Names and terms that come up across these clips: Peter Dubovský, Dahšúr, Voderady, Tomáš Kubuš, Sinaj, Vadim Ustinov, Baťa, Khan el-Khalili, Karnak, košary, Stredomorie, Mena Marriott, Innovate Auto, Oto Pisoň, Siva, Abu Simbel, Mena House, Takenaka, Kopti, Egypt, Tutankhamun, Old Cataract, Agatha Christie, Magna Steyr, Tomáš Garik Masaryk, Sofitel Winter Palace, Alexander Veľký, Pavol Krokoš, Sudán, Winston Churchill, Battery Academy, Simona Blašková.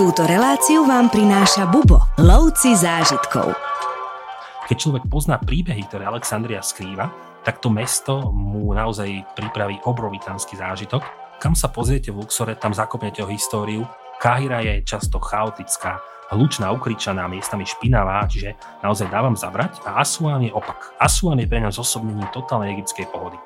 Túto reláciu vám prináša Bubo, lovci zážitkov. Keď človek pozná príbehy, ktoré Alexandria skrýva, tak to mesto mu naozaj pripraví obrovitánsky zážitok. Kam sa pozriete v Luxore, tam zakopnete o históriu. Káhira je často chaotická, hlučná, ukričaná, miestami špinavá, čiže naozaj dávam zabrať. A Asuán je opak. Asuán je pre nás zosobnením totálnej egyptskej pohody.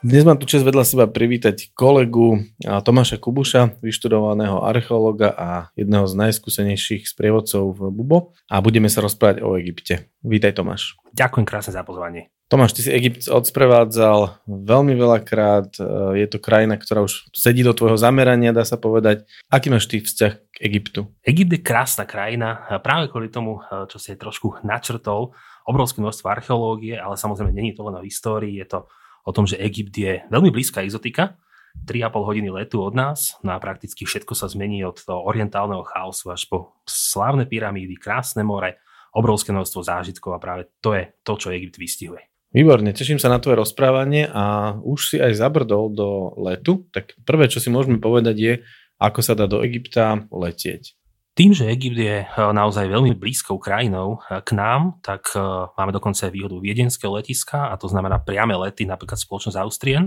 Dnes mám tu čest vedľa seba privítať kolegu Tomáša Kubuša, vyštudovaného archeológa a jedného z najskúsenejších sprievodcov v Bubo, a budeme sa rozprávať o Egypte. Vítaj, Tomáš. Ďakujem krásne za pozvanie. Tomáš, ty si Egypt odsprevádzal veľmi veľakrát. Je to krajina, ktorá už sedí do tvojho zamerania, dá sa povedať. Aký máš ty vzťah k Egyptu? Egypt je krásna krajina, práve kvôli tomu, čo si trošku načrtol. Obrovské množstvo archeológie, ale samozrejme nie je to len o histórii, je to o tom, že Egypt je veľmi blízka exotika, 3,5 hodiny letu od nás, no a prakticky všetko sa zmení od toho orientálneho chaosu až po slávne pyramídy, krásne more, obrovské množstvo zážitkov a práve to je to, čo Egypt vystihuje. Výborne, teším sa na tvoje rozprávanie a už si aj zabrdol do letu, tak prvé, čo si môžeme povedať je, ako sa dá do Egypta letieť. Tým, že Egypt je naozaj veľmi blízkou krajinou k nám, tak máme dokonca aj výhodu viedenského letiska, a to znamená priame lety, napríklad spoločnosť Austrien,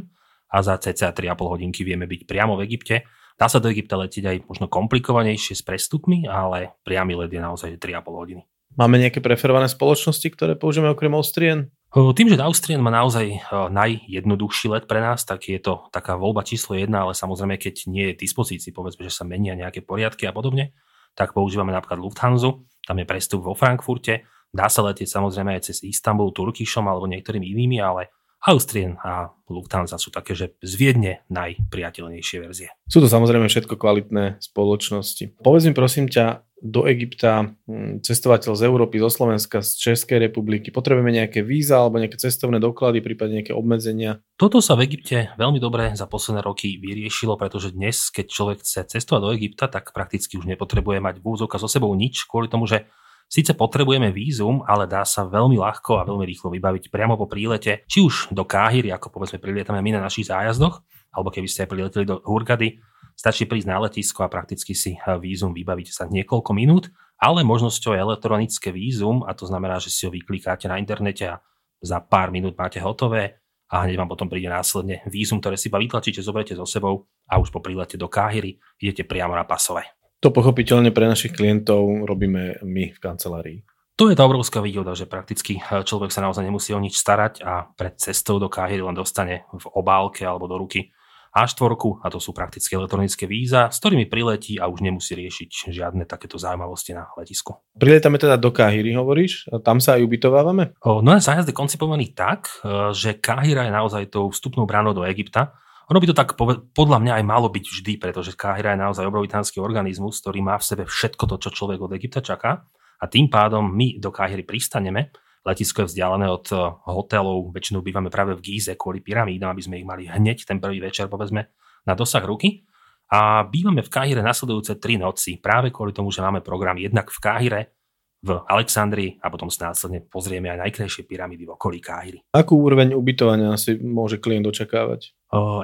a za cca 3,5 hodinky vieme byť priamo v Egypte. Dá sa do Egypta letieť aj možno komplikovanejšie s prestupmi, ale priamy let je naozaj 3,5 hodiny. Máme nejaké preferované spoločnosti, ktoré použijeme okrem Austrien? Tým, že Austrien má naozaj najjednoduchší let pre nás, tak je to taká voľba číslo 1, ale samozrejme, keď nie je k dispozícii, povedzme, že sa menia nejaké poriadky a podobne, tak používame napríklad Lufthansu, tam je prestup vo Frankfurte, dá sa letieť samozrejme aj cez Istanbul, Turkishom alebo niektorými inými, ale Austrien a Lufthansa sú také, že z Viedne najpriateľnejšie verzie. Sú to samozrejme všetko kvalitné spoločnosti. Povedz mi prosím ťa, do Egypta cestovateľ z Európy, zo Slovenska, z Českej republiky, potrebujeme nejaké víza alebo nejaké cestovné doklady, prípadne nejaké obmedzenia? Toto sa v Egypte veľmi dobre za posledné roky vyriešilo, pretože dnes, keď človek chce cestovať do Egypta, tak prakticky už nepotrebuje mať vôzoka so sebou nič, kvôli tomu, že síce potrebujeme vízum, ale dá sa veľmi ľahko a veľmi rýchlo vybaviť priamo po prílete, či už do Káhiry, ako povedzme prilietame my na našich zájazdoch, alebo keby ste prileteli do Hurgady, stačí prísť na letisko a prakticky si vízum vybavíte sa niekoľko minút, ale možnosťou je elektronické vízum, a to znamená, že si ho vyklikáte na internete a za pár minút máte hotové a hneď vám potom príde následne vízum, ktoré si iba vytlačíte, zoberiete so sebou a už po prílete do Káhiry idete priamo na pasové. To pochopiteľne pre našich klientov robíme my v kancelárii. To je tá obrovská výhoda, že prakticky človek sa naozaj nemusí o nič starať a pred cestou do Káhiry len dostane v obálke alebo do ruky A4, a to sú prakticky elektronické víza, s ktorými priletí a už nemusí riešiť žiadne takéto zaujímavosti na letisku. Prilietame teda do Káhiry, hovoríš? A tam sa aj ubytovávame? No je zájazd koncipovaný tak, že Káhira je naozaj tou vstupnou bránou do Egypta. Ono by to tak podľa mňa aj malo byť vždy, pretože Káhira je naozaj obrovitánsky organizmus, ktorý má v sebe všetko to, čo človek od Egypta čaká, a tým pádom my do Káhiry pristaneme. Letisko je vzdialené od hotelov, väčšinou bývame práve v Gíze kvôli pyramídam, aby sme ich mali hneď ten prvý večer, povedzme, na dosah ruky. A bývame v Káhire nasledujúce 3 noci, práve kvôli tomu, že máme program jednak v Káhire, v Alexandrii, a potom sa následne pozrieme aj najkrajšie pyramídy v okolí Káhiry. Akú úroveň ubytovania si môže klient očakávať?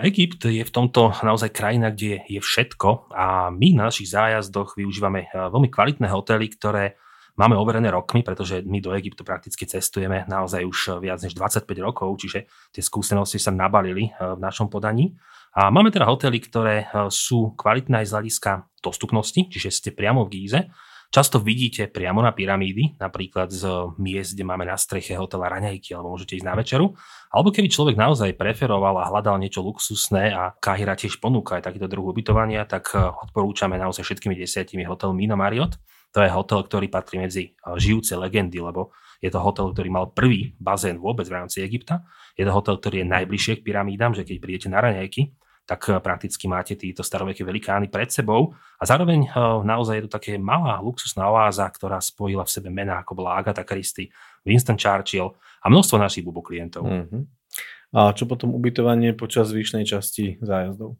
Egypt je v tomto naozaj krajina, kde je všetko, a my na našich zájazdoch využívame veľmi kvalitné hotely, ktoré máme overené rokmi, pretože my do Egyptu prakticky cestujeme naozaj už viac než 25 rokov, čiže tie skúsenosti sa nabalili v našom podaní. A máme teda hotely, ktoré sú kvalitné aj z hľadiska dostupnosti, čiže ste priamo v Gíze. Často vidíte priamo na pyramídy, napríklad z miest, kde máme na streche hotela raňajky, alebo môžete ísť na večeru. Alebo keby človek naozaj preferoval a hľadal niečo luxusné, a Káhira tiež ponúka aj takýto druh ubytovania, tak odporúčame naozaj všetkými 10 hotel Mena Marriott. To je hotel, ktorý patrí medzi žijúce legendy, lebo je to hotel, ktorý mal prvý bazén vôbec v rámci Egypta. Je to hotel, ktorý je najbližšie k pyramídam, že keď prídete na raňajky, tak prakticky máte títo staroveké velikány pred sebou. A zároveň naozaj je to také malá luxusná oáza, ktorá spojila v sebe mená, ako bola Agatha Christie, Winston Churchill a množstvo našich Bubo klientov. Mm-hmm. A čo potom ubytovanie počas zvyšnej časti zájazdov?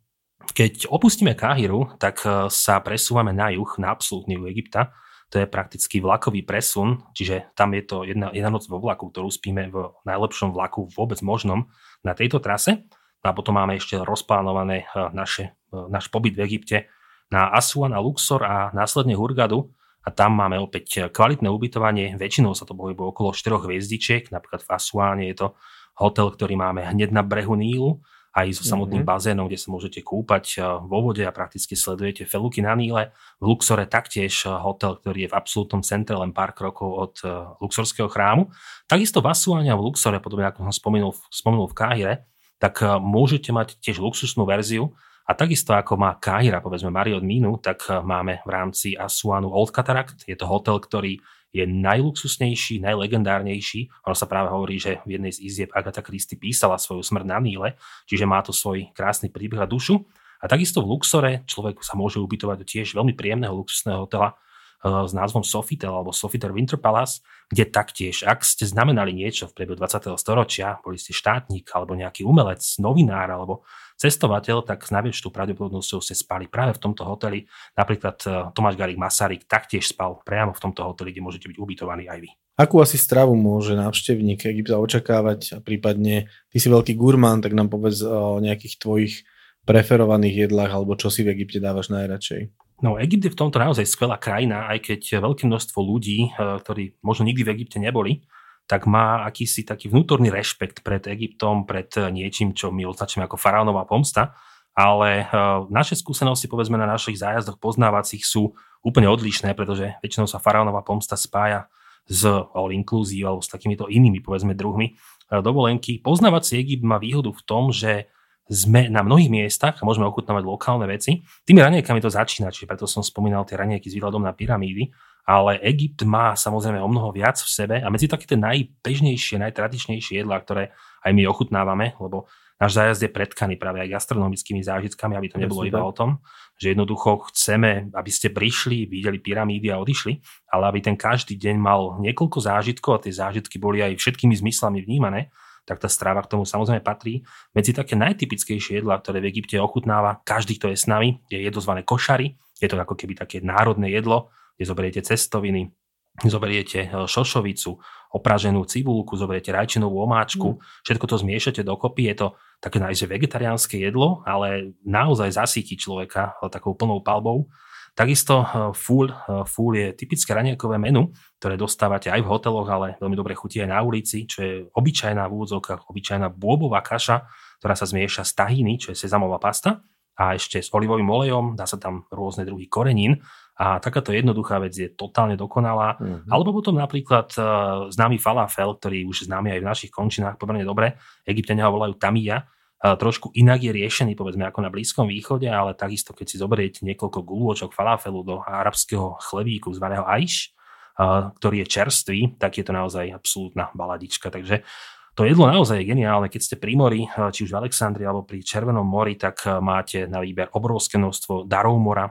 Keď opustíme Káhiru, tak sa presúvame na juh, na absolútny juh Egypta. to je prakticky vlakový presun, čiže tam je to jedna noc vo vlaku, ktorú spíme v najlepšom vlaku vôbec možnom na tejto trase. A potom máme ešte rozplánované náš pobyt v Egypte na Asuán a Luxor a následne Hurgadu. A tam máme opäť kvalitné ubytovanie, väčšinou sa to pohybuje okolo 4 hviezdičiek, napríklad v Asuáne je to hotel, ktorý máme hneď na brehu Nílu, aj so samotným bazénom, kde sa môžete kúpať vo vode a prakticky sledujete feluky na Níle. V Luxore taktiež hotel, ktorý je v absolútnom centre, len pár krokov od luxorského chrámu. Takisto v Asuáne a v Luxore, podobne ako som spomenul v Káhire, tak môžete mať tiež luxusnú verziu. A takisto ako má Káhira, povedzme Marriott Minu, tak máme v rámci Asuánu Old Cataract. Je to hotel, ktorý je najluxusnejší, najlegendárnejší. Ono sa práve hovorí, že v jednej z izieb Agatha Christie písala svoju smrť na Níle, čiže má to svoj krásny príbeh a dušu. A takisto v Luxore človek sa môže ubytovať do tiež veľmi príjemného luxusného hotela s názvom Sofitel alebo Sofitel Winter Palace, kde taktiež, ak ste znamenali niečo v priebehu 20. storočia, boli ste štátnik alebo nejaký umelec, novinár alebo cestovateľ, tak s najväčšou pravdepodobnosťou ste spali práve v tomto hoteli. Napríklad Tomáš Garik Masaryk taktiež spal priamo v tomto hoteli, kde môžete byť ubytovaní aj vy. Akú asi stravu môže návštevník Egypta očakávať? A prípadne, ty si veľký gurmán, tak nám povedz o nejakých tvojich preferovaných jedlách alebo čo si v Egypte dávaš najradšej. No, Egypt je v tomto naozaj skvelá krajina, aj keď veľké množstvo ľudí, ktorí možno nikdy v Egypte neboli, tak má akýsi taký vnútorný rešpekt pred Egyptom, pred niečím, čo my označíme ako faraónová pomsta, ale naše skúsenosti, povedzme, na našich zájazdoch poznávacích sú úplne odlišné, pretože väčšinou sa faraónová pomsta spája s all inclusive alebo s takýmito inými, povedzme, druhmi dovolenky. Poznávací Egypt má výhodu v tom, že sme na mnohých miestach a môžeme ochutnávať lokálne veci. Tými raňajkami to začína, čiže preto som spomínal tie raňajky s výhľadom na pyramídy, ale Egypt má samozrejme o mnoho viac v sebe a medzi také tie najbežnejšie, najtradičnejšie jedlá, ktoré aj my ochutnávame, lebo náš zájazd je predkaný práve aj gastronomickými zážitkami, aby to nebolo iba o tom, že jednoducho chceme, aby ste prišli, videli pyramídy a odišli, ale aby ten každý deň mal niekoľko zážitkov a tie zážitky boli aj všetkými zmyslami vnímané, tak tá stráva k tomu samozrejme patrí. Medzi také najtypickejšie jedlá, ktoré v Egypte ochutnáva každý, kto je s nami, je jedlo zvané košary. Je to ako keby také národné jedlo, kde zoberiete cestoviny, zoberiete šošovicu, opraženú cibulku, zoberiete rajčinovú omáčku, všetko to zmiešate dokopy. Je to také naozaj vegetariánske jedlo, ale naozaj zasíti človeka takou plnou palbou. Takisto fúl je typické raňajkové menu, ktoré dostávate aj v hoteloch, ale veľmi dobre chutí aj na ulici, čo je obyčajná v úvodzovkách, obyčajná bôbová kaša, ktorá sa zmieša z tahíny, čo je sezamová pasta, a ešte s olivovým olejom, dá sa tam rôzne druhy korenín a takáto jednoduchá vec je totálne dokonalá. Alebo potom napríklad známy falafel, ktorý už známy aj v našich končinách pomerne dobre, Egypťania ho volajú tamia. Trošku inak je riešený, povedzme, ako na Blízkom východe, ale takisto, keď si zoberiete niekoľko guľôčok falafelu do arabského chlebíku zvaného ajš, ktorý je čerstvý, tak je to naozaj absolútna baladička. Takže to jedlo naozaj je geniálne. Keď ste pri mori, či už v Alexandrii alebo pri Červenom mori, tak máte na výber obrovské množstvo darov mora.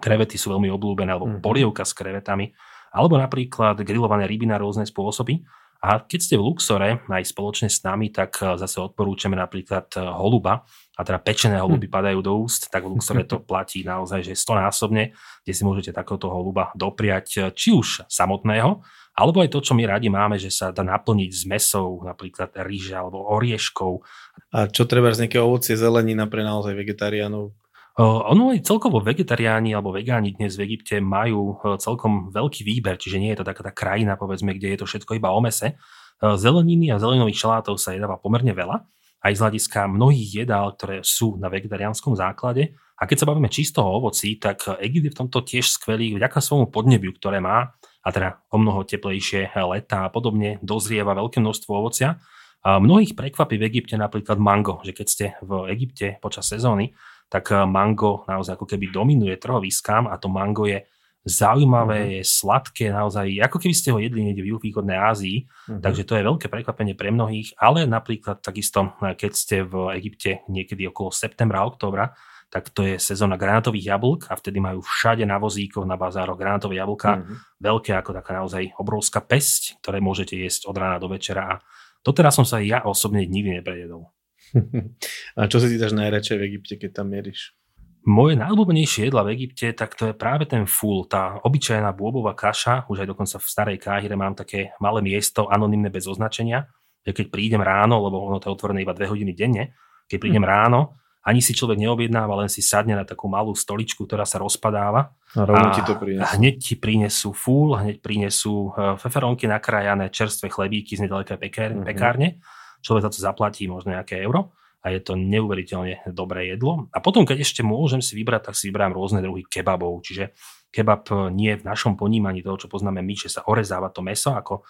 Krevety sú veľmi obľúbené, alebo polievka s krevetami, alebo napríklad grillované ryby na rôzne spôsoby. A keď ste v Luxore, aj spoločne s nami, tak zase odporúčame napríklad holuba, a teda pečené holuby padajú do úst, tak v Luxore to platí naozaj, že 100-násobne, kde si môžete takéhoto holuba dopriať či už samotného, alebo aj to, čo my radi máme, že sa dá naplniť s mesou, napríklad ryža alebo orieškov. A čo treba z nejakého ovocie, zelenina pre naozaj vegetariánov? Ono aj celkovo vegetariáni alebo vegáni dnes v Egypte majú celkom veľký výber, čiže nie je to taká tá krajina, povedzme, kde je to všetko iba o mese. Zeleniny a zeleninových šalátov sa jedáva pomerne veľa, aj z hľadiska mnohých jedál, ktoré sú na vegetariánskom základe. A keď sa bavíme čisto o ovoci, tak Egypt je v tomto tiež skvelý vďaka svojmu podnebiu, ktoré má, a teda o mnoho teplejšie leta a podobne, dozrieva veľké množstvo ovocia. A mnohých prekvapí v Egypte napríklad mango, že keď ste v Egypte počas sezóny, tak mango naozaj ako keby dominuje trhoviskám a to mango je zaujímavé, je sladké naozaj, ako keby ste ho jedli niekde v juhovýchodnej Ázii, takže to je veľké prekvapenie pre mnohých, ale napríklad takisto, keď ste v Egypte niekedy okolo septembra, októbra, tak to je sezóna granátových jablk a vtedy majú všade na vozíkoch, na bazároch granátové jablka, veľké ako taká naozaj obrovská päsť, ktoré môžete jesť od rána do večera a doteraz som sa ja osobne nikdy neprejedol. A čo si dáš najradšej v Egypte, keď tam mieríš? Moje najobľúbenejšie jedla v Egypte, tak to je práve ten ful, tá obyčajná bôbová kaša, už aj dokonca v starej Káhire mám také malé miesto, anonymné bez označenia, že keď prídem ráno, lebo ono to je otvorené iba 2 hodiny denne, keď prídem ráno, ani si človek neobjednáva, len si sadne na takú malú stoličku, ktorá sa rozpadáva. A ti to prinesú. Hneď ti prinesú fúl, hneď prinesú feferónky nakrájané, čerstvé chlebíky z nedalekej pekárne. Človek za to zaplatí možno nejaké euro. A je to neuveriteľne dobré jedlo. A potom, keď ešte môžem si vybrať, tak si vybrám rôzne druhy kebabov. Čiže kebab nie v našom ponímaní toho, čo poznáme my, že sa orezáva to mäso, ako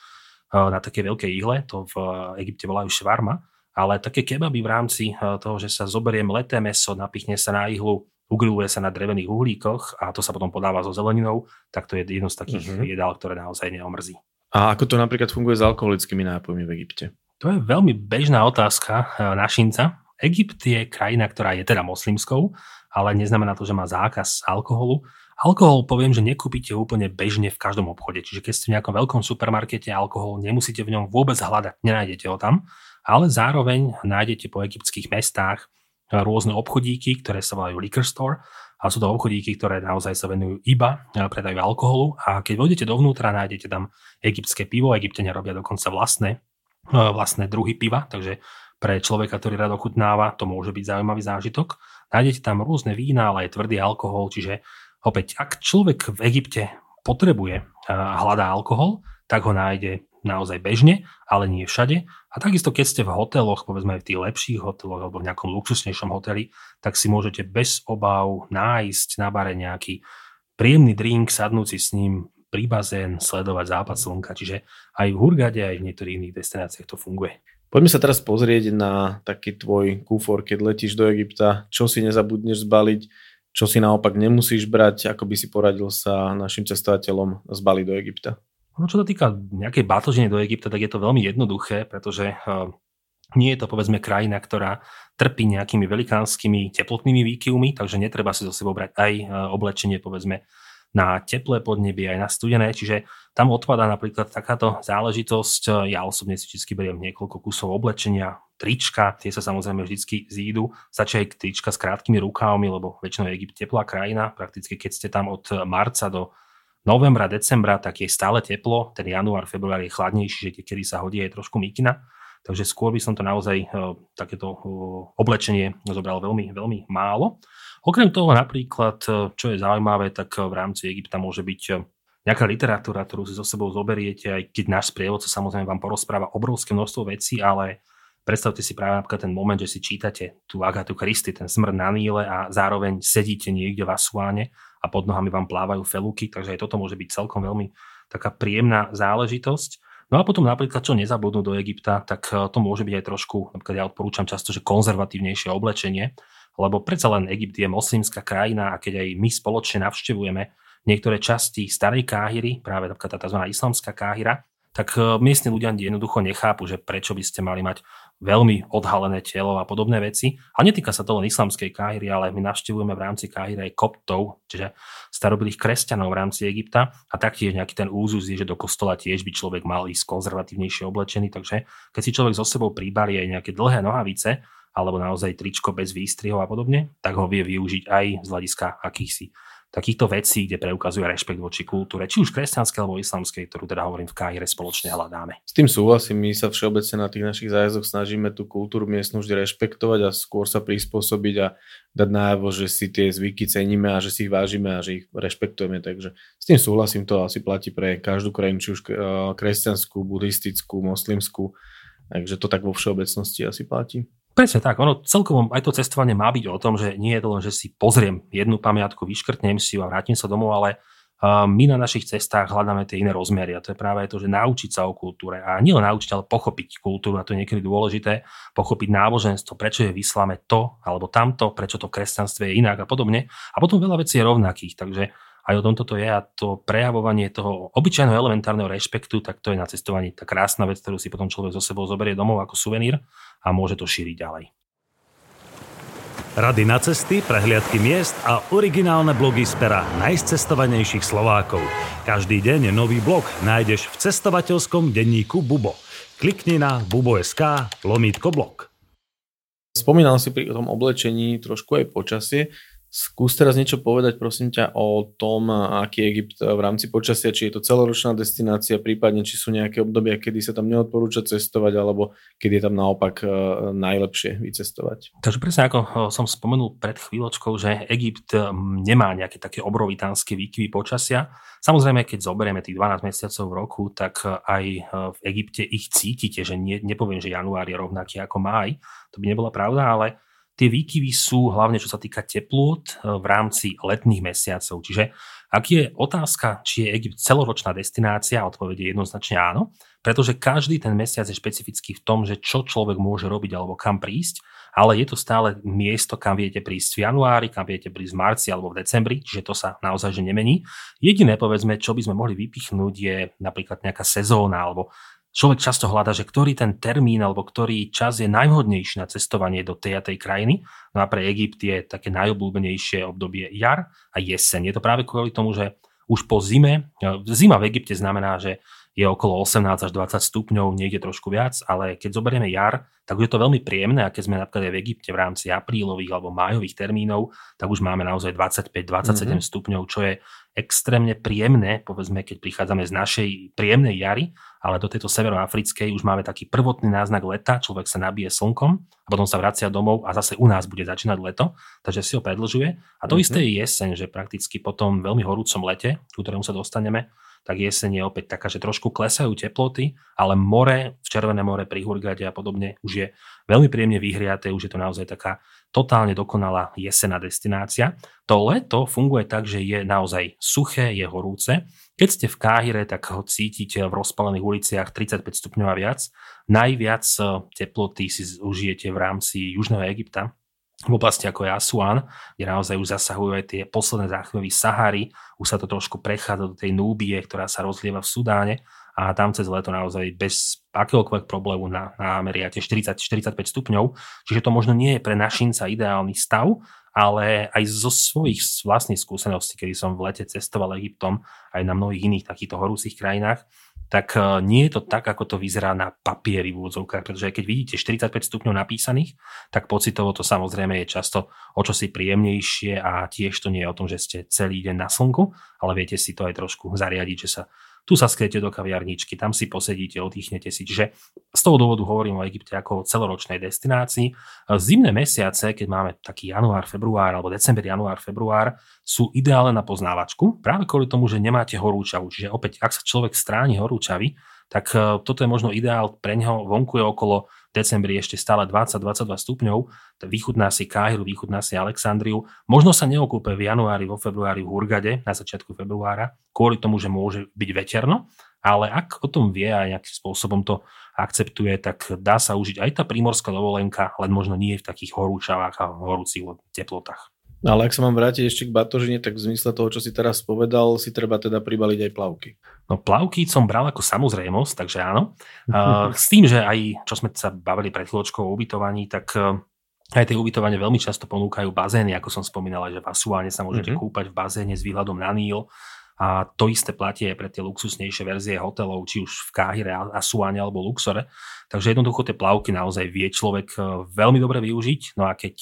na také veľkej ihle, to v Egypte volajú švarma, ale také kebaby v rámci toho, že sa zoberie mleté mäso, napichne sa na ihlu, ugrilluje sa na drevených uhlíkoch a to sa potom podáva so zeleninou, tak to je jedno z takých jedál, ktoré naozaj neomrzí. A ako to napríklad funguje s alkoholickými nápojmi v Egypte? To je veľmi bežná otázka našinca. Egypt je krajina, ktorá je teda moslimskou, ale neznamená to, že má zákaz alkoholu. Alkohol poviem, že nekúpite úplne bežne v každom obchode. Čiže keď ste v nejakom veľkom supermarkete alkohol, nemusíte v ňom vôbec hľadať, nenájdete ho tam. Ale zároveň nájdete po egyptských mestách rôzne obchodíky, ktoré sa volajú liquor store. A sú to obchodíky, ktoré naozaj sa venujú iba predajú alkoholu. A keď vojdete dovnútra, nájdete tam egyptské pivo. Egyptania robia dokonca vlastné druhy piva, takže pre človeka, ktorý rád ochutnáva, to môže byť zaujímavý zážitok. Nájdete tam rôzne vína, ale aj tvrdý alkohol, čiže opäť, ak človek v Egypte potrebuje a hľadá alkohol, tak ho nájde naozaj bežne, ale nie všade. A takisto, keď ste v hoteloch, povedzme aj v tých lepších hoteloch alebo v nejakom luxusnejšom hoteli, tak si môžete bez obáv nájsť na bare nejaký príjemný drink, sadnúci s ním pri bazén, sledovať západ slnka. Čiže aj v Hurgade, aj v niektorých iných destináciách to funguje. Poďme sa teraz pozrieť na taký tvoj kufor, keď letíš do Egypta. Čo si nezabudneš zbaliť, čo si naopak nemusíš brať, ako by si poradil sa našim cestovateľom zbaliť do Egypta? No, čo sa týka nejakej batožiny do Egypta, tak je to veľmi jednoduché, pretože nie je to povedzme krajina, ktorá trpí nejakými velikánskymi teplotnými výkyvmi, takže netreba si zo sebou brať aj oblečenie povedzme na teplé podnebie, aj na studené, čiže tam odpadá napríklad takáto záležitosť. Ja osobne si vždy beriem niekoľko kusov oblečenia, trička, tie sa samozrejme vždy zídu, stačí aj trička s krátkými rukávmi, lebo väčšinou je Egypt teplá krajina, prakticky keď ste tam od marca do novembra, decembra, tak je stále teplo, ten január, február je chladnejší, že kedy sa hodí aj trošku mikina, takže skôr by som to naozaj takéto oblečenie zobral veľmi, veľmi málo. Okrem toho napríklad, čo je zaujímavé, tak v rámci Egypta môže byť nejaká literatúra, ktorú si so sebou zoberiete, aj keď náš sprievodca samozrejme vám porozpráva obrovské množstvo vecí, ale predstavte si práve napríklad ten moment, že si čítate tú Agathu Christie, ten Smrť na Níle a zároveň sedíte niekde v Asuáne a pod nohami vám plávajú felúky, takže aj toto môže byť celkom veľmi taká príjemná záležitosť. No a potom napríklad, čo nezabudnú do Egypta, tak to môže byť aj trošku, napríklad ja odporúčam často, že konzervatívnejšie oblečenie, lebo predsa len Egypt je moslimská krajina a keď aj my spoločne navštevujeme niektoré časti starej Káhiry, práve napríklad tá tzv. Islamská Káhira, tak miestni ľudia jednoducho nechápu, že prečo by ste mali mať veľmi odhalené telo a podobné veci. A netýka sa to len islamskej Káhiry, ale my navštevujeme v rámci Káhiry aj koptov, čiže starobylých kresťanov v rámci Egypta. A taktiež nejaký ten úzus je, že do kostola tiež by človek mal ísť konzervatívnejšie oblečený. Takže keď si človek so sebou príbalí aj nejaké dlhé nohavice, alebo naozaj tričko bez výstrihov a podobne, tak ho vie využiť aj z hľadiska akýchsi takýchto vecí, kde preukazuje rešpekt voči kultúre, či už kresťanskej alebo islamskej, ktorú teda hovorím v Káhire spoločne hľadáme. S tým súhlasím, my sa všeobecne na tých našich zájazdoch snažíme tú kultúru miestnu vždy rešpektovať a skôr sa prispôsobiť a dať najavo, že si tie zvyky ceníme a že si ich vážime a že ich rešpektujeme, takže s tým súhlasím, to asi platí pre každú krajinu, či už kresťanskú, buddhistickú, moslimskú, takže to tak vo všeobecnosti asi platí. Presne tak, ono celkovo aj to cestovanie má byť o tom, že nie je to len, že si pozriem jednu pamiatku, vyškrtnem si ju a vrátim sa domov, ale my na našich cestách hľadáme tie iné rozmery a to je práve to, že naučiť sa o kultúre a nielen naučiť, ale pochopiť kultúru a to je niekedy dôležité, pochopiť náboženstvo, prečo je v islame to alebo tamto, prečo to kresťanstvo je inak a podobne a potom veľa vecí je rovnakých, takže aj o tomto to je a to prejavovanie toho obyčajného elementárneho rešpektu, tak to je na cestovaní tá krásna vec, ktorú si potom človek so sebou zoberie domov ako suvenír a môže to šíriť ďalej. Rady na cesty, prehliadky miest a originálne blogy z pera najcestovanejších Slovákov. Každý deň nový blog nájdeš v cestovateľskom denníku Bubo. Klikni na bubo.sk/blog. Spomínal si pri tom oblečení trošku aj počasie. Skús teraz niečo povedať, prosím ťa, o tom, aký Egypt v rámci počasia, či je to celoročná destinácia, prípadne či sú nejaké obdobia, kedy sa tam neodporúča cestovať, alebo kedy je tam naopak najlepšie vycestovať. Takže presne ako som spomenul pred chvíľočkou, že Egypt nemá nejaké také obrovitánske výkyvy počasia. Samozrejme, keď zoberieme tých 12 mesiacov v roku, tak aj v Egypte ich cítite, že nepoviem, že január je rovnaký ako máj, to by nebola pravda, ale tie výkyvy sú hlavne, čo sa týka teplôt v rámci letných mesiacov. Čiže ak je otázka, či je Egypt celoročná destinácia, odpovede jednoznačne áno, pretože každý ten mesiac je špecifický v tom, že čo človek môže robiť alebo kam prísť, ale je to stále miesto, kam viete prísť v januári, kam viete prísť v marci alebo v decembri, čiže to sa naozaj že nemení. Jediné, povedzme, čo by sme mohli vypichnúť, je napríklad nejaká sezóna alebo človek často hľadá, že ktorý ten termín alebo ktorý čas je najvhodnejší na cestovanie do tej a tej krajiny. No a pre Egypt je také najobľúbenejšie obdobie jar a jeseň. Je to práve kvôli tomu, že už po zime, zima v Egypte znamená, že je okolo 18 až 20 stupňov, niekde trošku viac, ale keď zoberieme jar, tak je to veľmi príjemné a keď sme napríklad aj v Egypte v rámci aprílových alebo májových termínov, tak už máme naozaj 25-27 stupňov, čo je extrémne príjemné, povedzme, keď prichádzame z našej príjemnej jary, ale do tejto severoafrickej už máme taký prvotný náznak leta, človek sa nabije slnkom a potom sa vracia domov a zase u nás bude začínať leto, takže si ho predlžuje. A to isté je jeseň, že prakticky po tom veľmi horúcom lete, ku ktorému sa dostaneme, tak jeseň je opäť taká, že trošku klesajú teploty, ale more, v Červené more pri Hurgade a podobne už je veľmi príjemne vyhriaté, už je to naozaj taká totálne dokonalá jesenná destinácia. To leto funguje tak, že je naozaj suché, je horúce. Keď ste v Káhire, tak ho cítite v rozpalených uliciach 35 stupňov a viac. Najviac teploty si užijete v rámci Južného Egypta, v oblasti ako je Asuán, kde naozaj už zasahujú aj tie posledné záchvevy Sahary, už sa to trošku prechádza do tej Núbie, ktorá sa rozlieva v Sudáne a tam cez leto naozaj bez akéhokoľvek problému na meriate 40-45 stupňov, čiže to možno nie je pre našinca ideálny stav, ale aj zo svojich vlastných skúseností, kedy som v lete cestoval Egyptom aj na mnohých iných takýchto horúcich krajinách, tak nie je to tak, ako to vyzerá na papieri v úvodzovkách, pretože keď vidíte 45 stupňov napísaných, tak pocitovo to samozrejme je často o čosi príjemnejšie a tiež to nie je o tom, že ste celý deň na slnku, ale viete si to aj trošku zariadiť, že sa tu sa skriete do kaviarničky, tam si posedíte, oddychnete si. Čiže z toho dôvodu hovorím o Egypte ako o celoročnej destinácii. Zimné mesiace, keď máme taký január, február alebo december, január, február, sú ideálne na poznávačku práve kvôli tomu, že nemáte horúčavu. Čiže opäť, ak sa človek stráni horúčavy, tak toto je možno ideál pre neho. Vonku je okolo decembri ešte stále 20-22 stupňov, vychutná si Káhiru, vychutná si Alexandriu. Možno sa neokúpe v januári, vo februári v Hurgade, na začiatku februára, kvôli tomu, že môže byť veterno, ale ak o tom vie a nejakým spôsobom to akceptuje, tak dá sa užiť aj tá prímorská dovolenka, len možno nie v takých horúčavách a horúcich teplotách. Ale ak sa mám vrátiť ešte k batožine, tak v zmysle toho, čo si teraz povedal, si treba teda pribaliť aj plavky. No plavky som bral ako samozrejmosť, takže áno. S tým, že aj čo sme sa bavili pred chvíľočkou o ubytovaní, tak aj tie ubytovanie veľmi často ponúkajú bazény, ako som spomínala, že v Asuáne sa môžete kúpať v bazéne s výhľadom na Níl. A to isté platí aj pre tie luxusnejšie verzie hotelov, či už v Káhire, Asuáne alebo Luxore. Takže jednoducho tie plavky naozaj vie človek veľmi dobre využiť. No a keď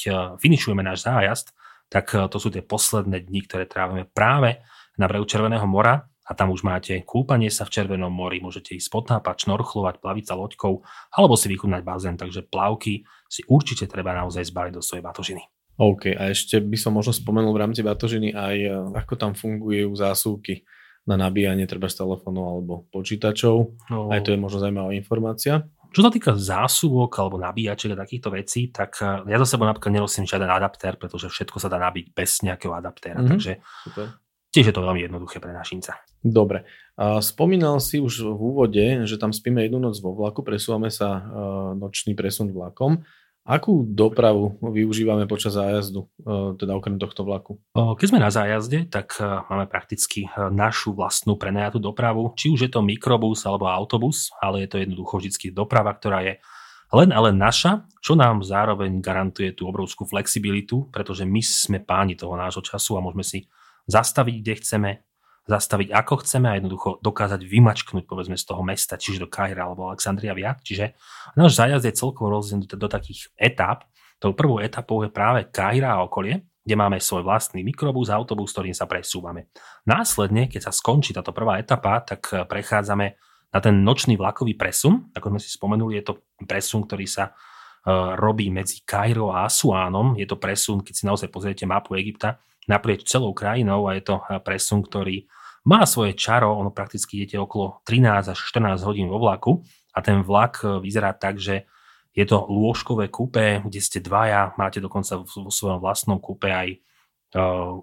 finišujeme náš zájazd, tak to sú tie posledné dni, ktoré trávime práve na brehu Červeného mora a tam už máte kúpanie sa v Červenom mori, môžete ísť potápať, šnorchlovať, plaviť sa loďkou alebo si vychutnať bazén, takže plavky si určite treba naozaj zbaliť do svojej batožiny. OK, a ešte by som možno spomenul v rámci batožiny aj ako tam fungujú zásuvky na nabíjanie treba z telefónu alebo počítačov, no. Aj to je možno zaujímavá informácia. Čo sa týka zásuvok alebo nabíjaček a takýchto vecí, tak ja za sebou napríklad nenosím žiaden adaptér, pretože všetko sa dá nabiť bez nejakého adaptéra, takže tiež je to veľmi jednoduché pre našinca. Dobre. Spomínal si už v úvode, že tam spíme jednu noc vo vlaku, presúvame sa nočný presun vlakom. Akú dopravu využívame počas zájazdu, teda okrem tohto vlaku? Keď sme na zájazde, tak máme prakticky našu vlastnú prenajatú dopravu, či už je to mikrobus alebo autobus, ale je to jednoducho vždycky doprava, ktorá je len a len naša, čo nám zároveň garantuje tú obrovskú flexibilitu, pretože my sme páni toho nášho času a môžeme si zastaviť, kde chceme, zastaviť ako chceme a jednoducho dokázať vymačknúť povedzme z toho mesta, čiže do Káhira alebo Alexandria viac. Čiže náš zájazd je celkovo rozdielný do takých etáp. Tou prvou etapou je práve Káhira a okolie, kde máme svoj vlastný mikrobus, autobus, ktorým sa presúvame. Následne, keď sa skončí táto prvá etapa, tak prechádzame na ten nočný vlakový presun. Ako sme si spomenuli, je to presun, ktorý sa robí medzi Kairou a Asuánom. Je to presun, keď si naozaj pozriete mapu Egypta, naprieč celou krajinou a je to presun, ktorý má svoje čaro. Ono prakticky idete okolo 13 až 14 hodín vo vlaku a ten vlak vyzerá tak, že je to lôžkové kupé, kde ste dvaja, máte dokonca vo svojom vlastnom kupé aj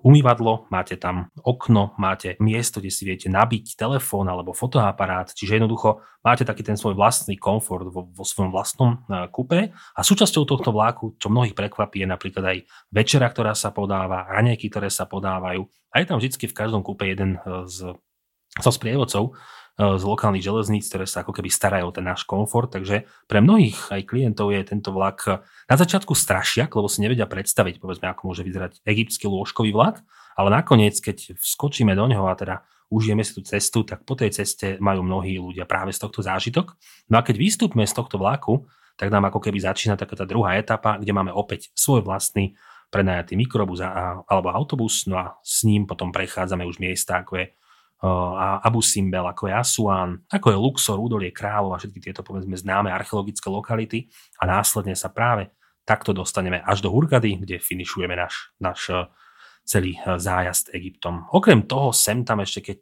umývadlo, máte tam okno, máte miesto, kde si viete nabiť telefón alebo fotoaparát, čiže jednoducho máte taký ten svoj vlastný komfort vo svojom vlastnom kupé a súčasťou tohto vláku, čo mnohých prekvapí, je napríklad aj večera, ktorá sa podáva, raňajky, ktoré sa podávajú a je tam vždy v každom kupé jeden zo sprievodcov z lokálnych železníc, ktoré sa ako keby starajú o ten náš komfort, takže pre mnohých aj klientov je tento vlak na začiatku strašiak, lebo si nevedia predstaviť, povedzme, ako môže vyzerať egyptský lôžkový vlak, ale nakoniec, keď vskočíme do neho a teda užijeme si tú cestu, tak po tej ceste majú mnohí ľudia práve z tohto zážitok. No a keď vystúpme z tohto vlaku, tak nám ako keby začína taká tá druhá etapa, kde máme opäť svoj vlastný prenajatý mikrobus alebo autobus, no a s ním potom prechádzame už miesta, ako je a Abu Simbel, ako je Asuán, ako je Luxor, údolie kráľov a všetky tieto, povedzme, známe archeologické lokality a následne sa práve takto dostaneme až do Hurgady, kde finišujeme náš celý zájazd Egyptom. Okrem toho, sem tam ešte, keď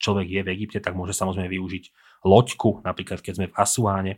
človek je v Egypte, tak môže samozrejme využiť loďku, napríklad keď sme v Asuáne,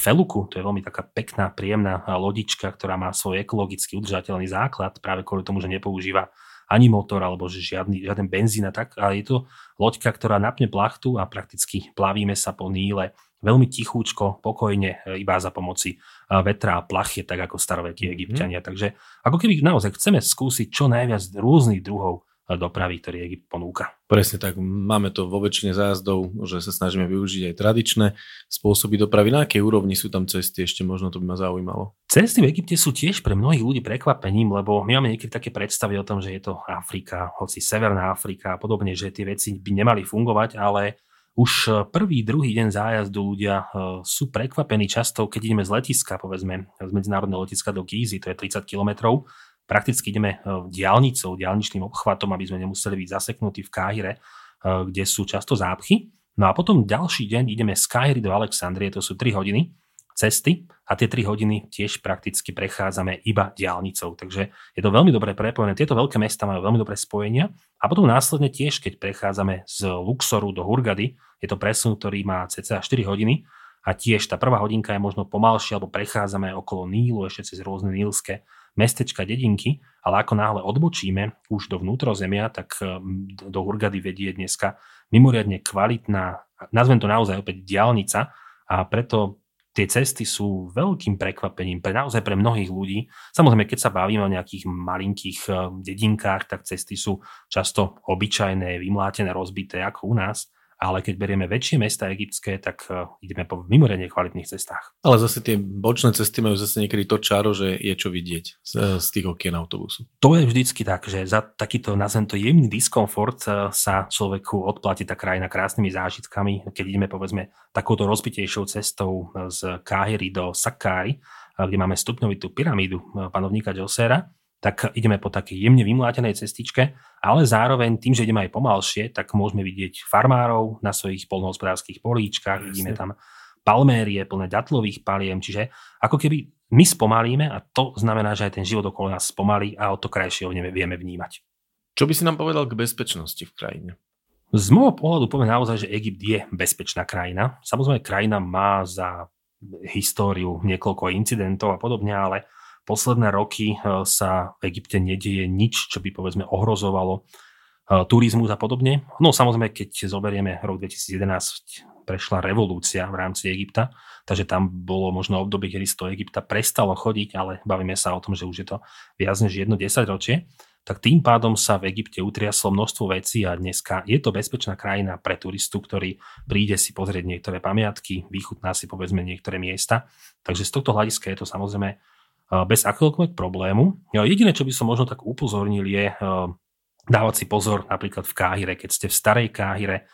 feluku, to je veľmi taká pekná, príjemná lodička, ktorá má svoj ekologicky udržateľný základ, práve kvôli tomu, že nepoužíva ani motor, alebo žiaden benzín a tak. A je to loďka, ktorá napne plachtu a prakticky plavíme sa po Níle veľmi tichúčko, pokojne, iba za pomoci vetra a plachie, tak ako starovekí Egypťania. Takže ako keby naozaj chceme skúsiť čo najviac rôznych druhov dopravy, ktorý Egypt ponúka. Presne tak, máme to vo väčšine zájazdov, že sa snažíme využiť aj tradičné spôsoby dopravy. Na akej úrovni sú tam cesty? Ešte možno to by ma zaujímalo. Cesty v Egypte sú tiež pre mnohých ľudí prekvapením, lebo my máme niekedy také predstavy o tom, že je to Afrika, hoci Severná Afrika a podobne, že tie veci by nemali fungovať, ale už prvý, druhý deň zájazdu ľudia sú prekvapení často, keď ideme z letiska, povedzme, z medzinárodného letiska do Gízy, to je 30 kilometrov. Prakticky ideme diaľnicou, diaľničným obchvatom, aby sme nemuseli byť zaseknutí v Káhire, kde sú často zápchy. No a potom ďalší deň ideme z Káhiry do Alexandrie, to sú 3 hodiny cesty a tie 3 hodiny tiež prakticky prechádzame iba diaľnicou. Takže je to veľmi dobre prepojené. Tieto veľké mestá majú veľmi dobré spojenia a potom následne tiež, keď prechádzame z Luxoru do Hurgady, je to presun, ktorý má cca 4 hodiny a tiež tá prvá hodinka je možno pomalšia, alebo prechádzame okolo Nílu, ešte cez rôzne nílske mestečka, dedinky, ale ako náhle odbočíme už do vnútrozemia, tak do Hurgady vedie dneska mimoriadne kvalitná, nazvem to naozaj opäť diaľnica a preto tie cesty sú veľkým prekvapením naozaj pre mnohých ľudí. Samozrejme, keď sa bavíme o nejakých malinkých dedinkách, tak cesty sú často obyčajné, vymlátené, rozbité ako u nás. Ale keď berieme väčšie mesta egyptské, tak ideme po mimoriadne kvalitných cestách. Ale zase tie bočné cesty majú zase niekedy to čaro, že je čo vidieť z tých okien autobusu. To je vždycky tak, že za takýto, nazvem to, jemný diskomfort sa človeku odplatí tá krajina krásnymi zážitkami. Keď ideme, povedzme, takouto rozbitejšou cestou z Káhiry do Sakáry, kde máme stupňovitú pyramídu panovníka Djoséra, tak ideme po takej jemne vymlátenej cestičke, ale zároveň tým, že ideme aj pomalšie, tak môžeme vidieť farmárov na svojich poľnohospodárskych políčkach, vidíme tam palmérie plné datlových paliem, čiže ako keby my spomalíme a to znamená, že aj ten život okolo nás spomalí a o to krajšie ho vieme vnímať. Čo by si nám povedal k bezpečnosti v krajine? Z môjho pohľadu poviem naozaj, že Egypt je bezpečná krajina. Samozrejme, krajina má za históriu niekoľko incidentov a podobne, ale posledné roky sa v Egypte nedieje nič, čo by, povedzme, ohrozovalo turizmus a podobne. No samozrejme, keď zoberieme rok 2011, prešla revolúcia v rámci Egypta, takže tam bolo možno obdobie, kedy z toho Egypta prestalo chodiť, ale bavíme sa o tom, že už je to viac než 10 ročie, tak tým pádom sa v Egypte utriaslo množstvo vecí a dneska je to bezpečná krajina pre turistu, ktorý príde si pozrieť niektoré pamiatky, vychutná si, povedzme, niektoré miesta. Takže z tohto hľadiska je to samozrejme bez akéhokoľvek problému. Jediné, čo by som možno tak upozornil, je dávať si pozor napríklad v Káhire. Keď ste v starej Káhire,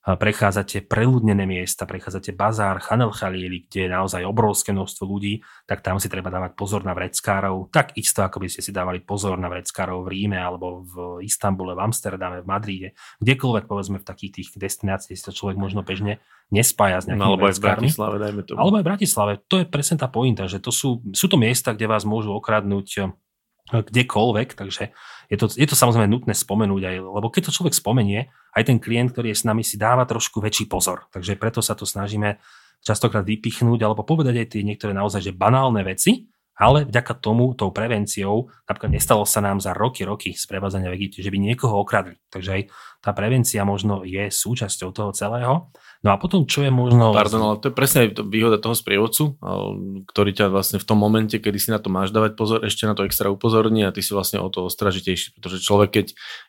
prechádzate preľudnené miesta, prechádzate bazár Khan el-Khalili, kde je naozaj obrovské množstvo ľudí, tak tam si treba dávať pozor na vreckárov. Tak isto, ako by ste si dávali pozor na vreckárov v Ríme alebo v Istanbule, v Amsterdame, v Madríde, kdekoľvek povedzme v takých tých destináciách sa človek možno bežne nespája s nejakými vreckármi. Alebo aj v Bratislave, dajme tomu. Alebo aj v Bratislave. To je presne tá pointa, že to sú to miesta, kde vás môžu okradnúť kdekoľvek, takže je to samozrejme nutné spomenúť aj, lebo keď to človek spomenie, aj ten klient, ktorý je s nami, si dáva trošku väčší pozor, takže preto sa to snažíme častokrát vypichnúť alebo povedať aj tie niektoré naozaj že banálne veci, ale vďaka tomu, tou prevenciou, napríklad nestalo sa nám za roky sprevádzania v Egypte, že by niekoho okradli, takže aj tá prevencia možno je súčasťou toho celého. No a potom, čo je možno... Pardon, ale to je presne výhoda toho sprievodcu, ktorý ťa vlastne v tom momente, kedy si na to máš dávať pozor, ešte na to extra upozorní a ty si vlastne o to ostražitejší, pretože človek, keď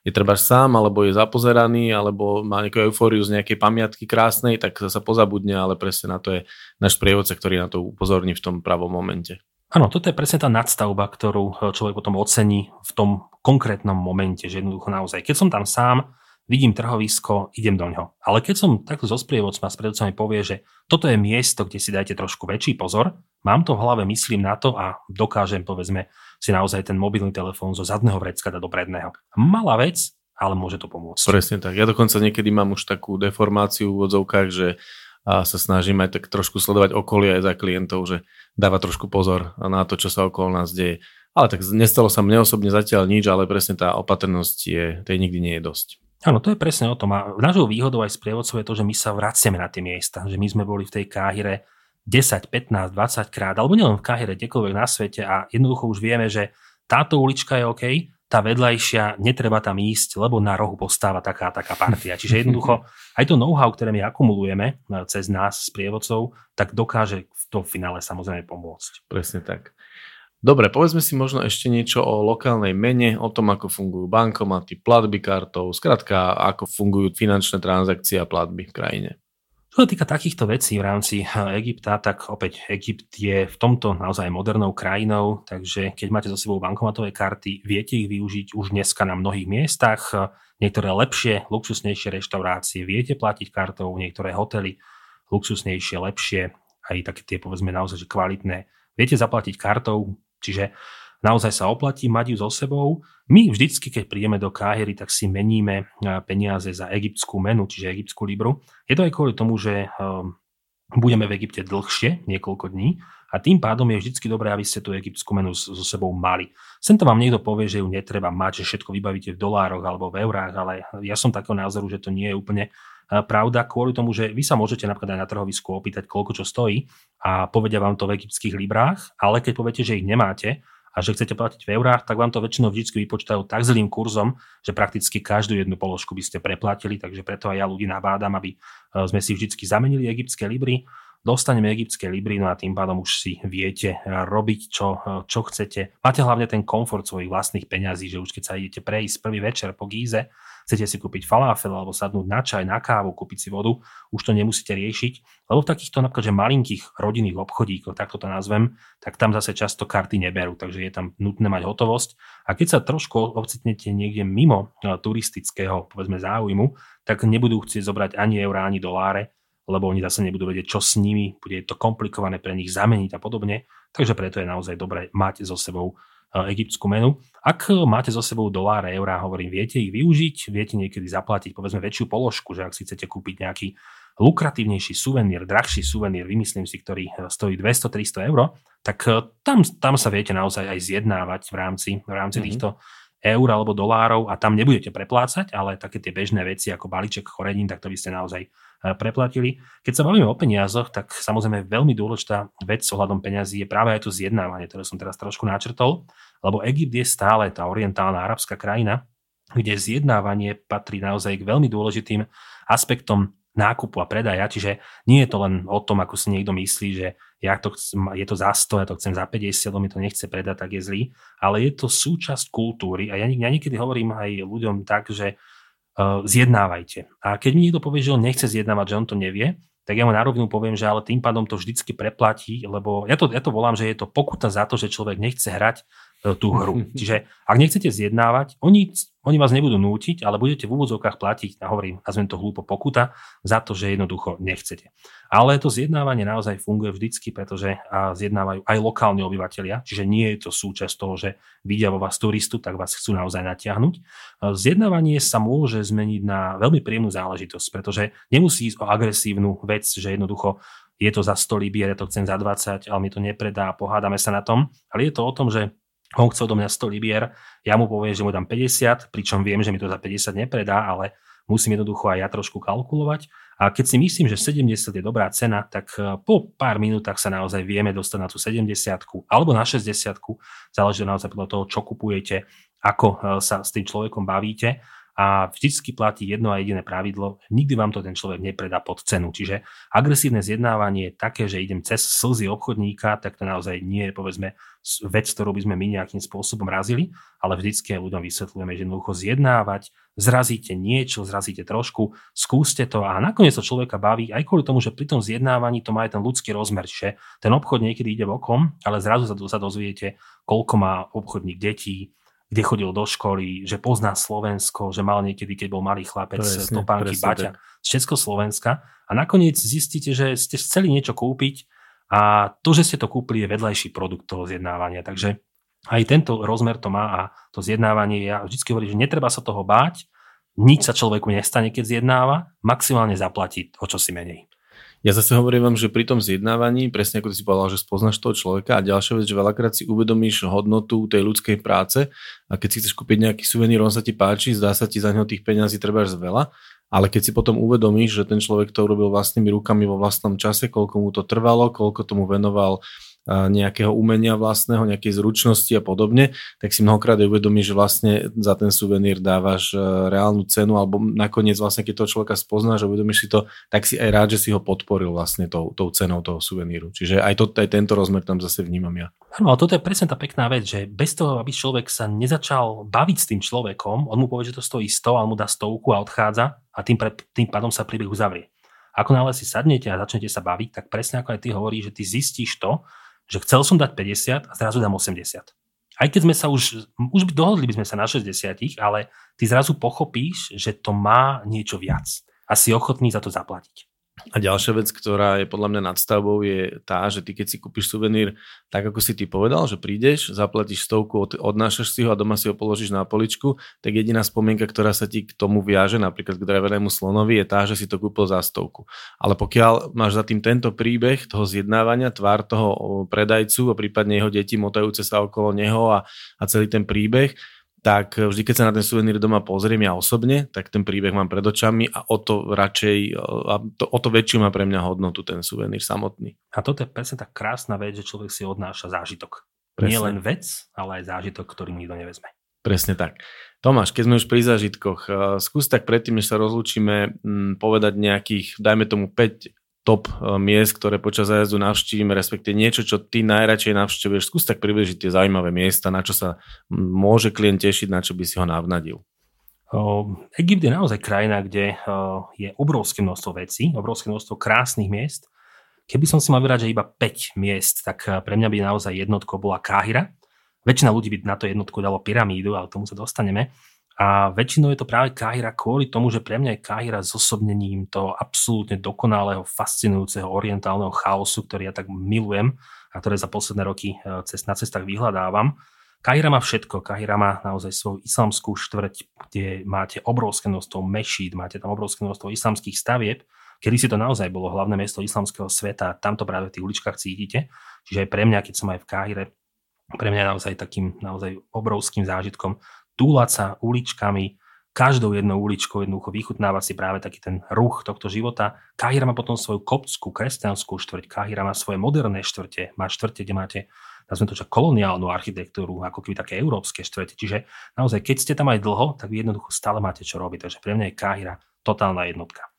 je treba sám, alebo je zapozeraný, alebo má nejakú eufóriu z nejakej pamiatky krásnej, tak sa pozabudne, ale presne na to je náš sprievodca, ktorý na to upozorní v tom pravom momente. Áno, toto je presne tá nadstavba, ktorú človek potom ocení v tom konkrétnom momente, že jednoducho naozaj, keď som tam sám, vidím trhovisko, idem do ňoho. Ale keď som takto so sprievodcom a sprievodcom mi povie, že toto je miesto, kde si dajte trošku väčší pozor, mám to v hlave, myslím na to a dokážem, povedzme, si naozaj ten mobilný telefón zo zadného vrecka dať do predného. Malá vec, ale môže to pomôcť. Presne tak. Ja dokonca niekedy mám už takú deformáciu v odzovkách, že a sa snažím aj tak trošku sledovať okolie aj za klientov, že dáva trošku pozor na to, čo sa okolo nás deje. Ale tak nestalo sa mne osobne zatiaľ nič, ale presne tá opatrnosť tej nikdy nie je dosť. Áno, to je presne o tom. A našou výhodou aj sprievodcov je to, že my sa vraciame na tie miesta. Že my sme boli v tej Káhire 10, 15, 20 krát, alebo nielen v Káhire, kdekoľvek na svete a jednoducho už vieme, že táto ulička je OK, tá vedľajšia, netreba tam ísť, lebo na rohu postáva taká partia. Čiže jednoducho aj to know-how, ktoré my akumulujeme cez nás sprievodcov, tak dokáže v tom finále samozrejme pomôcť. Presne tak. Dobre, povedzme si možno ešte niečo o lokálnej mene, o tom, ako fungujú bankomaty, platby kartou, skrátka, ako fungujú finančné transakcie a platby v krajine. Čo sa týka takýchto vecí v rámci Egypta, tak opäť Egypt je v tomto naozaj modernou krajinou, takže keď máte so sebou bankomatové karty, viete ich využiť už dneska na mnohých miestach, niektoré lepšie, luxusnejšie reštaurácie, viete platiť kartou, niektoré hotely luxusnejšie, lepšie, aj také tie povedzme naozaj že kvalitné, viete zaplatiť kartou, čiže naozaj sa oplatí mať ju so sebou. My vždycky, keď prídeme do Káhiry, tak si meníme peniaze za egyptskú menu, čiže egyptskú libru. Je to aj kvôli tomu, že budeme v Egypte dlhšie, niekoľko dní, a tým pádom je vždycky dobré, aby ste tú egyptskú menu so sebou mali. Sem to vám niekto povie, že ju netreba mať, že všetko vybavíte v dolároch alebo v eurách, ale ja som takého názoru, že to nie je úplne pravda, kvôli tomu, že vy sa môžete napríklad aj na trhovisku opýtať, koľko čo stojí a povedia vám to v egyptských librách, ale keď poviete, že ich nemáte a že chcete platiť v eurách, tak vám to väčšinou vždy vypočítajú tak zlým kurzom, že prakticky každú jednu položku by ste preplatili, takže preto aj ja ľudí nabádam, aby sme si vždy zamenili egyptské libry, dostaneme egyptské libry, no a tým pádom už si viete robiť, čo chcete. Máte hlavne ten komfort svojich vlastných peňazí, že už keď sa idete prejsť prvý večer po Gíze, chcete si kúpiť falafel alebo sadnúť na čaj, na kávu, kúpiť si vodu, už to nemusíte riešiť, lebo v takýchto napríklad že malinkých rodinných obchodíkoch, takto to nazvem, tak tam zase často karty neberú, takže je tam nutné mať hotovosť. A keď sa trošku ocitnete niekde mimo turistického, povedzme, záujmu, tak nebudú chcieť zobrať ani eurá, ani doláre, lebo oni zase nebudú vedieť, čo s nimi, bude to komplikované pre nich zameniť a podobne, takže preto je naozaj dobré mať so sebou egyptskú menu. Ak máte so sebou doláre, eurá, hovorím, viete ich využiť, viete niekedy zaplatiť povedzme väčšiu položku, že ak si chcete kúpiť nejaký lukratívnejší suvenír, drahší suvenír, vymyslím si, ktorý stojí 200-300 eur, tak tam sa viete naozaj aj zjednávať v rámci týchto eur alebo dolárov a tam nebudete preplácať, ale také tie bežné veci ako balíček chorenín, tak to by ste naozaj preplatili. Keď sa bavíme o peniazoch, tak samozrejme veľmi dôležitá vec ohľadom peňazí je práve aj to zjednávanie, ktoré som teraz trošku načrtol, lebo Egypt je stále tá orientálna arabská krajina, kde zjednávanie patrí naozaj k veľmi dôležitým aspektom nákupu a predaja, čiže nie je to len o tom, ako si niekto myslí, že je to za 100, ja to chcem za 50, mi to nechce predať, tak je zlý, ale je to súčasť kultúry a ja niekedy hovorím aj ľuďom tak, že zjednávajte. A keď mi niekto povie, že on nechce zjednávať, že on to nevie, tak ja mu na rovinu poviem, že ale tým pádom to vždycky preplatí, lebo ja to volám, že je to pokuta za to, že človek nechce hrať tú hru. Čiže ak nechcete zjednávať, oni vás nebudú nútiť, ale budete v úvodzovkách platiť, nazvem to hlúpo, pokuta za to, že jednoducho nechcete. Ale to zjednávanie naozaj funguje vždycky, pretože zjednávajú aj lokálni obyvatelia, čiže nie je to súčasť toho, že vidia vo vás turistu, tak vás chcú naozaj natiahnuť. Zjednávanie sa môže zmeniť na veľmi príjemnú záležitosť, pretože nemusí ísť o agresívnu vec, že jednoducho je to za 100 libier, ja to chcem za 20, ale mi to nepredá, pohádame sa na tom, ale je to o tom, že on chce odo mňa 100 libier, ja mu poviem, že mu dám 50, pričom viem, že mi to za 50 nepredá, ale musím jednoducho aj ja trošku kalkulovať. A keď si myslím, že 70 je dobrá cena, tak po pár minútach sa naozaj vieme dostať na tú 70-ku alebo na 60-ku, záleží naozaj podľa toho, čo kupujete, ako sa s tým človekom bavíte. A vždycky platí jedno a jediné pravidlo, nikdy vám to ten človek nepredá pod cenu. Čiže agresívne zjednávanie je také, že idem cez slzy obchodníka, tak to naozaj nie je, povedzme, vec, ktorú by sme my nejakým spôsobom razili, ale vždycky aj ľuďom vysvetlujeme, že jednoducho zjednávať, zrazíte niečo, zrazíte trošku, skúste to a nakoniec to človeka baví aj kvôli tomu, že pri tom zjednávaní to má aj ten ľudský rozmer, že ten obchod niekedy ide bokom, ale zrazu sa dozviete, koľko má obchodník detí, kde chodil do školy, že pozná Slovensko, že mal niekedy, keď bol malý chlapec, topánky, baťa z Československa. A nakoniec zistíte, že ste chceli niečo kúpiť a to, že ste to kúpili, je vedľajší produkt toho zjednávania. Takže aj tento rozmer to má a to zjednávanie, ja vždy hovorím, že netreba sa toho báť, nič sa človeku nestane, keď zjednáva, maximálne zaplatí o čosi menej. Ja zase hovorím vám, že pri tom zjednávaní, presne ako ty si povedal, že spoznáš toho človeka a ďalšia vec, že veľakrát si uvedomíš hodnotu tej ľudskej práce a keď si chceš kúpiť nejaký suvenír, on sa ti páči, zdá sa ti za neho tých peňazí trebárs veľa, ale keď si potom uvedomíš, že ten človek to urobil vlastnými rukami vo vlastnom čase, koľko mu to trvalo, koľko tomu venoval nejakého umenia vlastného, nejakej zručnosti a podobne, tak si mnohokrát aj uvedomíš, že vlastne za ten suvenír dávaš reálnu cenu, alebo nakoniec vlastne, keď toho človeka spoznáš a uvedomíš si to, tak si aj rád, že si ho podporil vlastne tou cenou toho suveníru. Čiže aj tento rozmer tam zase vnímam ja. Áno, ale toto je presne tá pekná vec, že bez toho, aby človek sa nezačal baviť s tým človekom, on mu povie, že to stojí 100, on mu dá 100 a odchádza a tým pádom sa príbeh uzavrie. Ako náhle si sadnete a začnete sa baviť, tak presne ako aj ty hovoríš, že ty zistíš to, že chcel som dať 50 a zrazu dám 80. Aj keď sme sa už dohodli by sme sa na 60, ale ty zrazu pochopíš, že to má niečo viac a si ochotný za to zaplatiť. A ďalšia vec, ktorá je podľa mňa nadstavbou, je tá, že ty keď si kúpiš suvenír, tak ako si ty povedal, že prídeš, zaplatíš 100, odnášaš si ho a doma si ho položíš na poličku, tak jediná spomienka, ktorá sa ti k tomu viaže, napríklad k drevenému slonovi, je tá, že si to kúpil za 100. Ale pokiaľ máš za tým tento príbeh toho zjednávania, tvár toho predajcu a prípadne jeho deti motajúce sa okolo neho a celý ten príbeh, tak vždy, keď sa na ten suvenír doma pozriem ja osobne, tak ten príbeh mám pred očami a o to väčšiu má pre mňa hodnotu ten suvenír samotný. A toto je presne tá krásna vec, že človek si odnáša zážitok. Presne. Nie len vec, ale aj zážitok, ktorý nikto nevezme. Presne tak. Tomáš, keď sme už pri zážitkoch, skús tak predtým, než sa rozlúčime, povedať nejakých, dajme tomu 5 top miest, ktoré počas zájazdu navštívime, respektive niečo, čo ty najradšej navštívuješ. Skús tak približiť tie zaujímavé miesta, na čo sa môže klient tešiť, na čo by si ho navnadil. Egypt je naozaj krajina, kde je obrovské množstvo vecí, obrovské množstvo krásnych miest. Keby som si mal vybrať, že iba 5 miest, tak pre mňa by naozaj jednotkou bola Káhira. Väčšina ľudí by na to jednotku dalo pyramídu, ale tomu sa dostaneme. A väčšinou je to práve Káhira kvôli tomu, že pre mňa je Káhira zosobnením toho absolútne dokonalého, fascinujúceho orientálneho chaosu, ktorý ja tak milujem a ktoré za posledné roky na cestách vyhľadávam. Káhira má všetko. Káhira má naozaj svoju islamskú štvrť, kde máte obrovské množstvo mešít, máte tam obrovské množstvo islamských stavieb. Kedysi to naozaj bolo hlavné mesto islamského sveta a tamto práve v tých uličkách cítite. Čiže aj pre mňa, keď som aj v Káhire, pre mňa je naozaj takým naozaj obrovským zážitkom túlať sa uličkami, každou jednou uličkou jednoducho vychutnávať si práve taký ten ruch tohto života. Káhira má potom svoju koptskú, kresťanskú štvrť, Káhira má svoje moderné štvrte, má štvrte, kde máte, nazvime to, že koloniálnu architektúru, ako keby také európske štvrte. Čiže naozaj, keď ste tam aj dlho, tak vy jednoducho stále máte čo robiť. Takže pre mňa je Káhira totálna jednotka.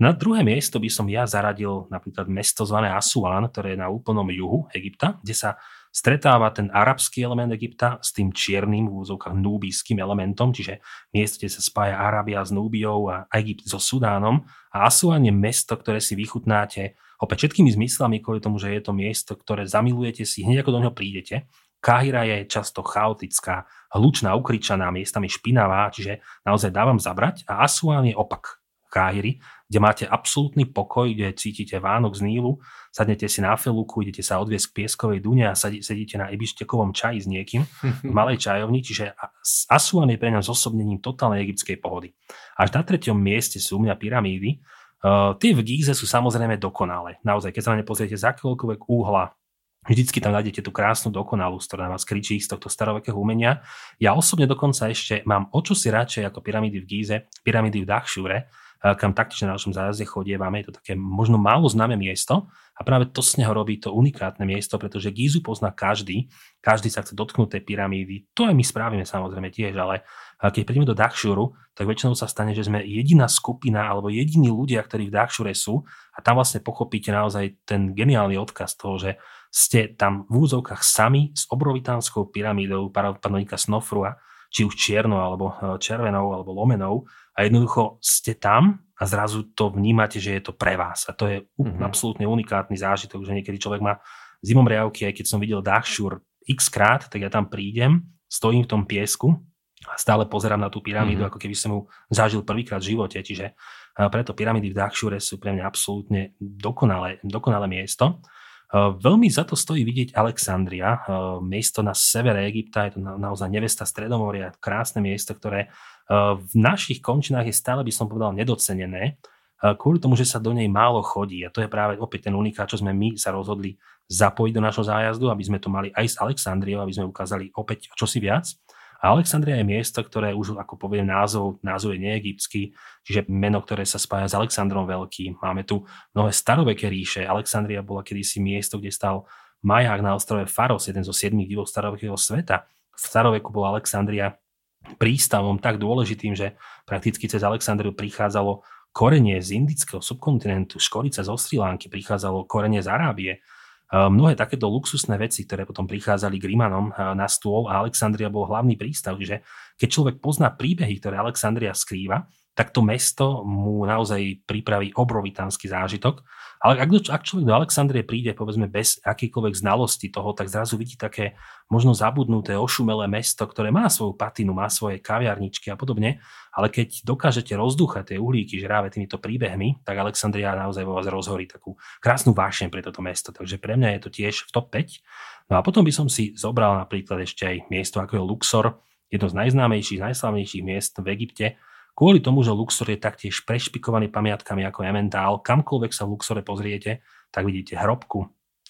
Na druhé miesto by som ja zaradil napríklad mesto zvané Asuán, ktoré je na úplnom juhu Egypta, kde sa stretáva ten arabský element Egypta s tým čiernym v úvodzovkách núbijským elementom, čiže miesto, kde sa spája Arábia s Núbiou a Egypt so Sudánom. A Asuán je mesto, ktoré si vychutnáte opäť všetkými zmyslami kvôli tomu, že je to miesto, ktoré zamilujete si hneď ako do ňoho prídete. Káhira je často chaotická, hlučná, ukričaná, miestami špinavá, čiže naozaj dávam zabrať. A Asuán je opak Káhiry, kde máte absolútny pokoj, kde cítite vánok z Nílu, sadnete si na feluku, idete sa odviesť k pieskovej dune a sedíte na ibištekovom čaji s niekým v malej čajovni, čiže Asuán je pre mňa zosobnením totálnej egyptskej pohody. Až na 3. mieste sú u mňa pyramídy. Tie v Gíze sú samozrejme dokonalé. Naozaj, keď sa na ne pozriete z akéhokoľvek úhla, vždycky tam nájdete tú krásnu dokonalú, ktorá na vás kričí z tohto starovekého umenia. Ja osobne dokonca ešte mám o čosi radšej ako pyramídy v Gíze, pyramídy v Dahšúre, kam taktiež na našom zájazde chodievame. Je to také možno málo známe miesto a práve to z neho robí to unikátne miesto, pretože Gízu pozná každý sa chce dotknúť tej pyramídy. To aj my spravíme samozrejme tiež, ale keď prídeme do Dahšúru, tak väčšinou sa stane, že sme jediná skupina alebo jediní ľudia, ktorí v Dahšúre sú, a tam vlastne pochopíte naozaj ten geniálny odkaz toho, že ste tam v úzovkách sami s obrovitánskou pyramídou panovníka Snofrua, či už čiernou, alebo červenou, alebo lomenou, a jednoducho ste tam a zrazu to vnímate, že je to pre vás. A to je absolútne unikátny zážitok, že niekedy človek má zimom riavky, aj keď som videl Dahšúr x-krát, tak ja tam prídem, stojím v tom piesku a stále pozerám na tú pyramídu, ako keby som ju zažil prvýkrát v živote. Čiže preto pyramídy v Dahšúre sú pre mňa absolútne dokonalé miesto. Veľmi za to stojí vidieť Alexandria, miesto na severe Egypta, je to naozaj nevesta Stredomoria, krásne miesto, ktoré v našich končinách je stále, by som povedal, nedocenené, kvôli tomu, že sa do nej málo chodí, a to je práve opäť ten unikát, čo sme my sa rozhodli zapojiť do našho zájazdu, aby sme to mali aj s Alexandriou, aby sme ukázali opäť čosi viac. A Alexandria je miesto, ktoré už, ako poviem názov je neegyptský, čiže meno, ktoré sa spája s Alexandrom Veľkým. Máme tu mnohé staroveké ríše. Alexandria bola kedysi miesto, kde stal maják na ostrove Faros, jeden zo 7 divov starovekého sveta. V staroveku bola Alexandria prístavom tak dôležitým, že prakticky cez Alexandriu prichádzalo korenie z indického subkontinentu, škorica zo Srí Lanky, prichádzalo korenie z Arábie. Mnohé takéto luxusné veci, ktoré potom prichádzali k Rímanom na stôl, a Alexandria bol hlavný prístav, že keď človek pozná príbehy, ktoré Alexandria skrýva, tak to mesto mu naozaj pripraví obrovitánsky zážitok. Ale ak človek do Alexandrie príde, povedzme, bez akýkoľvek znalosti toho, tak zrazu vidí také možno zabudnuté, ošumelé mesto, ktoré má svoju patinu, má svoje kaviarničky a podobne, ale keď dokážete rozdúchať tie uhlíky žráve týmito príbehmi, tak Alexandria naozaj vo vás rozhorí takú krásnu vášeň pre toto mesto. Takže pre mňa je to tiež v top 5. No a potom by som si zobral napríklad ešte aj miesto ako je Luxor, jedno z najznámejších, najslavnejších miest v Egypte. Kvôli tomu, že Luxor je taktiež prešpikovaný pamiatkami ako Emmental, kamkoľvek sa v Luxore pozriete, tak vidíte hrobku,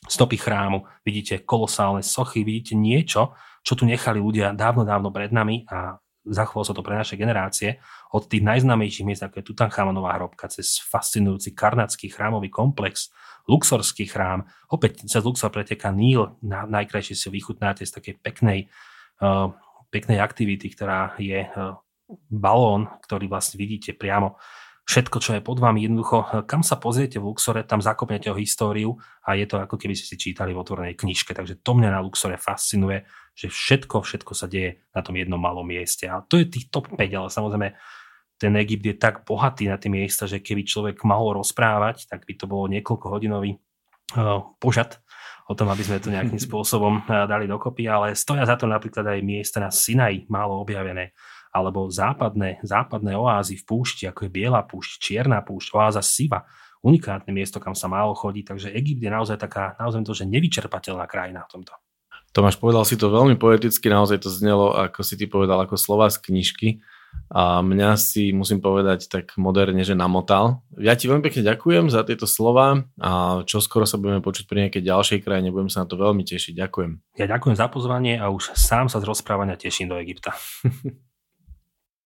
stopy chrámu, vidíte kolosálne sochy, vidíte niečo, čo tu nechali ľudia dávno pred nami a zachovalo sa to pre naše generácie. Od tých najznámejších miest, ako je Tutankhamunová hrobka, cez fascinujúci karnakský chrámový komplex, luxorský chrám, opäť cez Luxor preteká Níl, najkrajšie si vychutnáte z takej peknej aktivity, ktorá je balón, ktorý vlastne vidíte priamo všetko, čo je pod vami. Jednoducho, kam sa pozriete v Luxore, tam zakopnete o históriu a je to ako keby ste si čítali v otvorenej knižke. Takže to mňa na Luxore fascinuje, že všetko sa deje na tom jednom malom mieste. A to je tých top 5, ale samozrejme ten Egypt je tak bohatý na tie miesta, že keby človek mal rozprávať, tak by to bolo niekoľkohodinový požad o tom, aby sme to nejakým spôsobom dali dokopy, ale stoja za to napríklad aj miesta na Sinaji, málo objavené, alebo západné oázy v púšti, ako je Biela púšť, Čierna púšť, oáza Siva. Unikátne miesto, kam sa málo chodí, takže Egypt je naozaj taká, naozaj to, že nevyčerpateľná krajina v tomto. Tomáš, povedal si to veľmi poeticky, naozaj to znelo, ako si ty povedal, ako slová z knižky. A mňa si, musím povedať tak moderne, že namotal. Ja ti veľmi pekne ďakujem za tieto slova a čoskoro sa budeme počuť pri nejakej ďalšej krajine, budem sa na to veľmi tešiť. Ďakujem. Ja ďakujem za pozvanie a už sám sa z rozprávania teším do Egypta.